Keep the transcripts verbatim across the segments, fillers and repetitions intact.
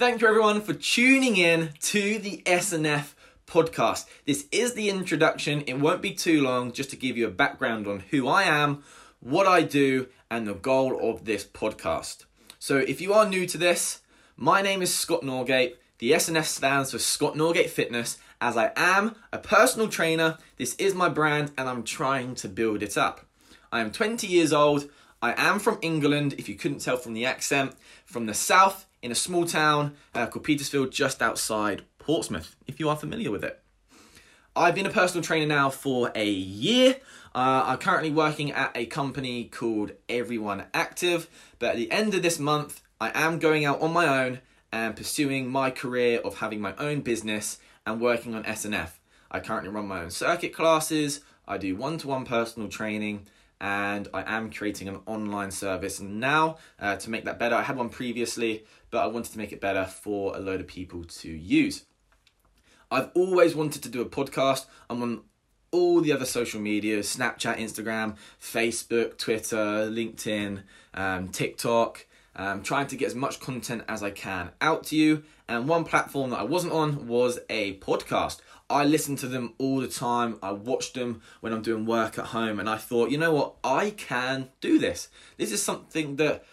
Thank you everyone for tuning in to the S N F Podcast. This is the introduction. It won't be too long, just to give you a background on who I am, what I do, and the goal of this podcast. So if you are new to this, my name is Scott Norgate. The S N F stands for Scott Norgate Fitness, as I am a personal trainer. This is my brand and I'm trying to build it up. I am twenty years old. I am from England, if you couldn't tell from the accent, from the south, in a small town uh, called Petersfield, just outside Portsmouth, if you are familiar with it. I've been a personal trainer now for a year. Uh, I'm currently working at a company called Everyone Active, but at the end of this month, I am going out on my own and pursuing my career of having my own business and working on S N F. I currently run my own circuit classes, I do one-to-one personal training, and I am creating an online service now uh, to make that better. I had one previously, but I wanted to make it better for a load of people to use. I've always wanted to do a podcast. I'm on all the other social media, Snapchat, Instagram, Facebook, Twitter, LinkedIn, um, TikTok. I'm trying to get as much content as I can out to you. And one platform that I wasn't on was a podcast. I listen to them all the time. I watch them when I'm doing work at home. And I thought, you know what? I can do this. This is something that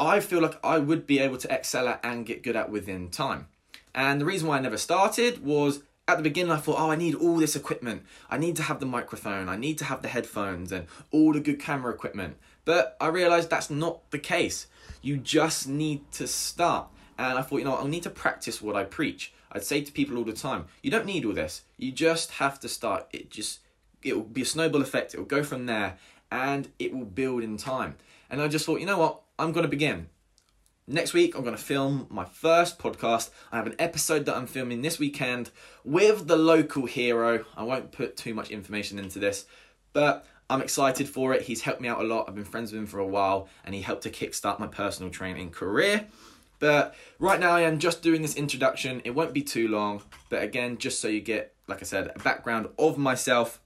I feel like I would be able to excel at and get good at within time. And the reason why I never started was at the beginning, I thought, oh, I need all this equipment. I need to have the microphone. I need to have the headphones and all the good camera equipment. But I realized that's not the case. You just need to start. And I thought, you know, I'll need to practice what I preach. I'd say to people all the time, you don't need all this. You just have to start. It just, it will be a snowball effect. It will go from there and it will build in time. And I just thought, you know what? I'm going to begin. Next week, I'm going to film my first podcast. I have an episode that I'm filming this weekend with the local hero. I won't put too much information into this, but I'm excited for it. He's helped me out a lot. I've been friends with him for a while and he helped to kickstart my personal training career. But right now I am just doing this introduction. It won't be too long, but again, just so you get, like I said, a background of myself.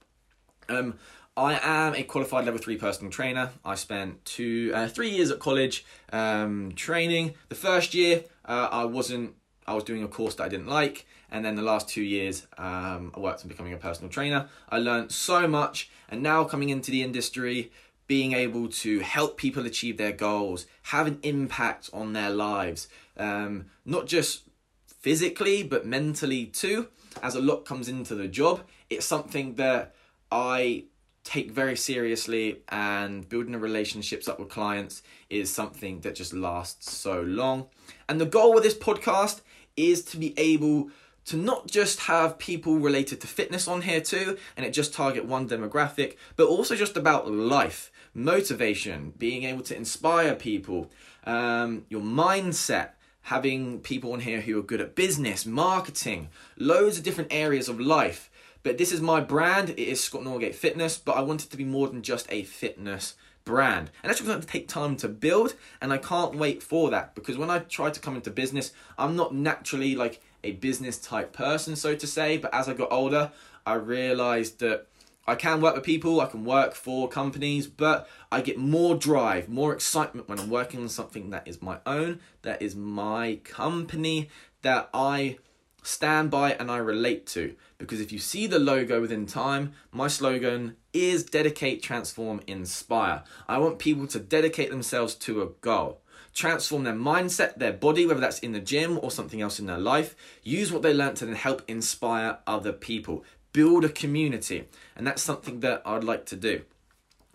Um, I am a qualified level three personal trainer. I spent two, uh, three years at college um, training. The first year uh, I wasn't, I was doing a course that I didn't like. And then the last two years, um, I worked on becoming a personal trainer. I learned so much. And now coming into the industry, being able to help people achieve their goals, have an impact on their lives, um, not just physically, but mentally too, as a lot comes into the job. It's something that I take very seriously, and building the relationships up with clients is something that just lasts so long. And the goal with this podcast is to be able to not just have people related to fitness on here too, and it just target one demographic, but also just about life, motivation, being able to inspire people, um, your mindset, having people on here who are good at business, marketing, loads of different areas of life. But this is my brand, it is Scott Norgate Fitness, but I want it to be more than just a fitness brand. And that's going to take time to build, and I can't wait for that, because when I tried to come into business, I'm not naturally like a business type person, so to say, but as I got older, I realized that I can work with people, I can work for companies, but I get more drive, more excitement when I'm working on something that is my own, that is my company, that I stand by and I relate to. Because if you see the logo within time, my slogan is dedicate, transform, inspire. I want people to dedicate themselves to a goal, transform their mindset, their body, whether that's in the gym or something else in their life, use what they learned to then help inspire other people, build a community. And that's something that I'd like to do.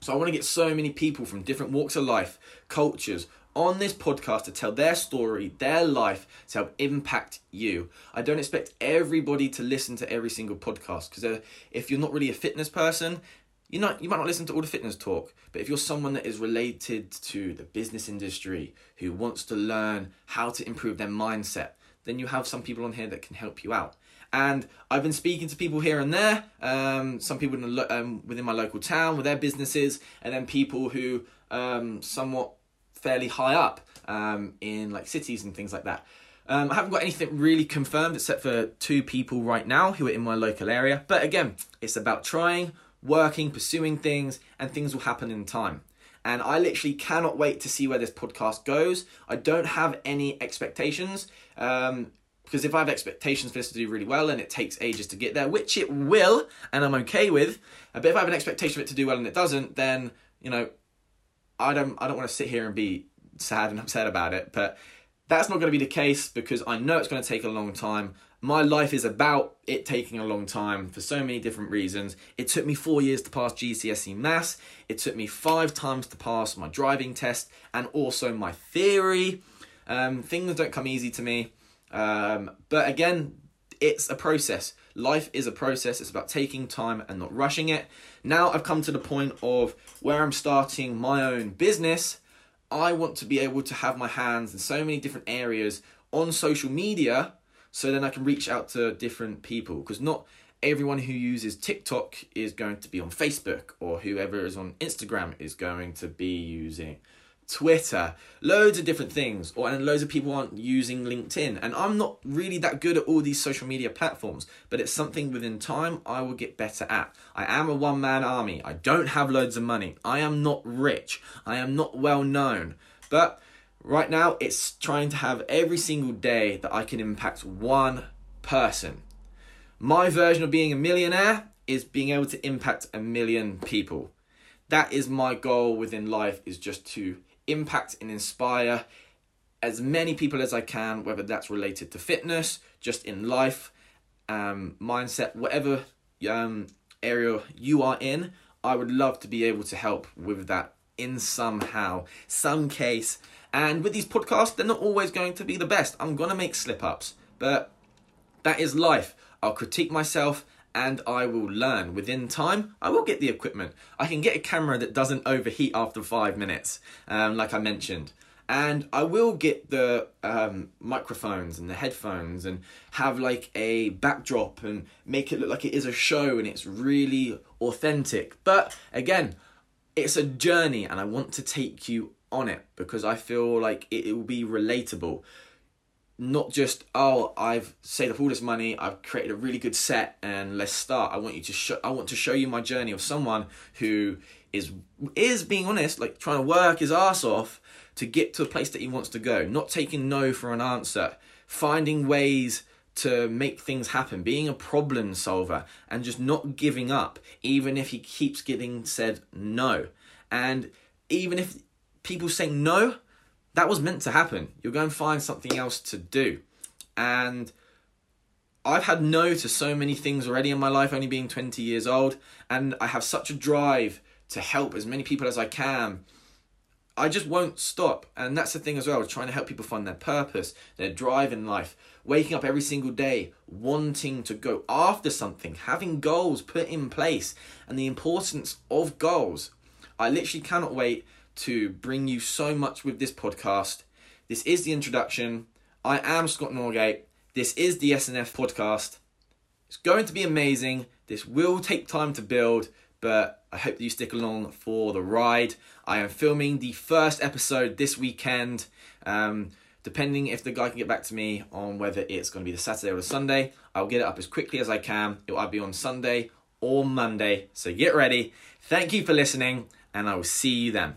So I want to get so many people from different walks of life, cultures, on this podcast to tell their story, their life, to help impact you. I don't expect everybody to listen to every single podcast, because if you're not really a fitness person, you not you might not listen to all the fitness talk. But if you're someone that is related to the business industry, who wants to learn how to improve their mindset, then you have some people on here that can help you out. And I've been speaking to people here and there, um, some people in the lo- um, within my local town with their businesses, and then people who um, somewhat fairly high up um, in like cities and things like that. Um, I haven't got anything really confirmed except for two people right now who are in my local area. But again, it's about trying, working, pursuing things, and things will happen in time. and I literally cannot wait to see where this podcast goes. I don't have any expectations, um, because if I have expectations for this to do really well and it takes ages to get there, which it will, and I'm okay with, but if I have an expectation of it to do well and it doesn't, then, you know, I don't, I don't want to sit here and be sad and upset about it, but that's not going to be the case because I know it's going to take a long time. My life is about it taking a long time for so many different reasons. It took me four years to pass G C S E maths. It took me five times to pass my driving test and also my theory. Um, things don't come easy to me. Um, but again, it's a process. Life is a process. It's about taking time and not rushing it. Now I've come to the point of where I'm starting my own business. I want to be able to have my hands in so many different areas on social media, so then I can reach out to different people, because not everyone who uses TikTok is going to be on Facebook, or whoever is on Instagram is going to be using Twitter. Loads of different things, or and loads of people aren't using LinkedIn. And I'm not really that good at all these social media platforms, but it's something within time I will get better at. I am a one-man army. I don't have loads of money. I am not rich. I am not well known. But right now, it's trying to have every single day that I can impact one person. My version of being a millionaire is being able to impact a million people. That is my goal within life, is just to impact and inspire as many people as I can, whether that's related to fitness, just in life, um, mindset, whatever um, area you are in. I would love to be able to help with that in somehow, some case. And with these podcasts, they're not always going to be the best. I'm going to make slip-ups, but that is life. I'll critique myself and I will learn. Within time, I will get the equipment. I can get a camera that doesn't overheat after five minutes, um, like I mentioned. And I will get the um, microphones and the headphones and have like a backdrop and make it look like it is a show and it's really authentic. But again, it's a journey and I want to take you on it because I feel like it, it will be relatable. Not just, oh, I've saved up all this money, I've created a really good set and let's start. I want you to show I want to show you my journey of someone who is is being honest, like trying to work his ass off to get to a place that he wants to go, not taking no for an answer, finding ways to make things happen, being a problem solver and just not giving up even if he keeps getting said no. And even if people saying no, that was meant to happen. You'll go and find something else to do. And I've had no to so many things already in my life, only being twenty years old, and I have such a drive to help as many people as I can. I just won't stop. And that's the thing as well, trying to help people find their purpose, their drive in life, waking up every single day, wanting to go after something, having goals put in place, and the importance of goals. I literally cannot wait to bring you so much with this podcast. This is the introduction. I am Scott Norgate. This is the S N F Podcast. It's going to be amazing. This will take time to build, but I hope that you stick along for the ride. I am filming the first episode this weekend, um, depending if the guy can get back to me on whether it's going to be the Saturday or the Sunday. I'll get it up as quickly as I can. It will either be on Sunday or Monday, so get ready. Thank you for listening, and I will see you then.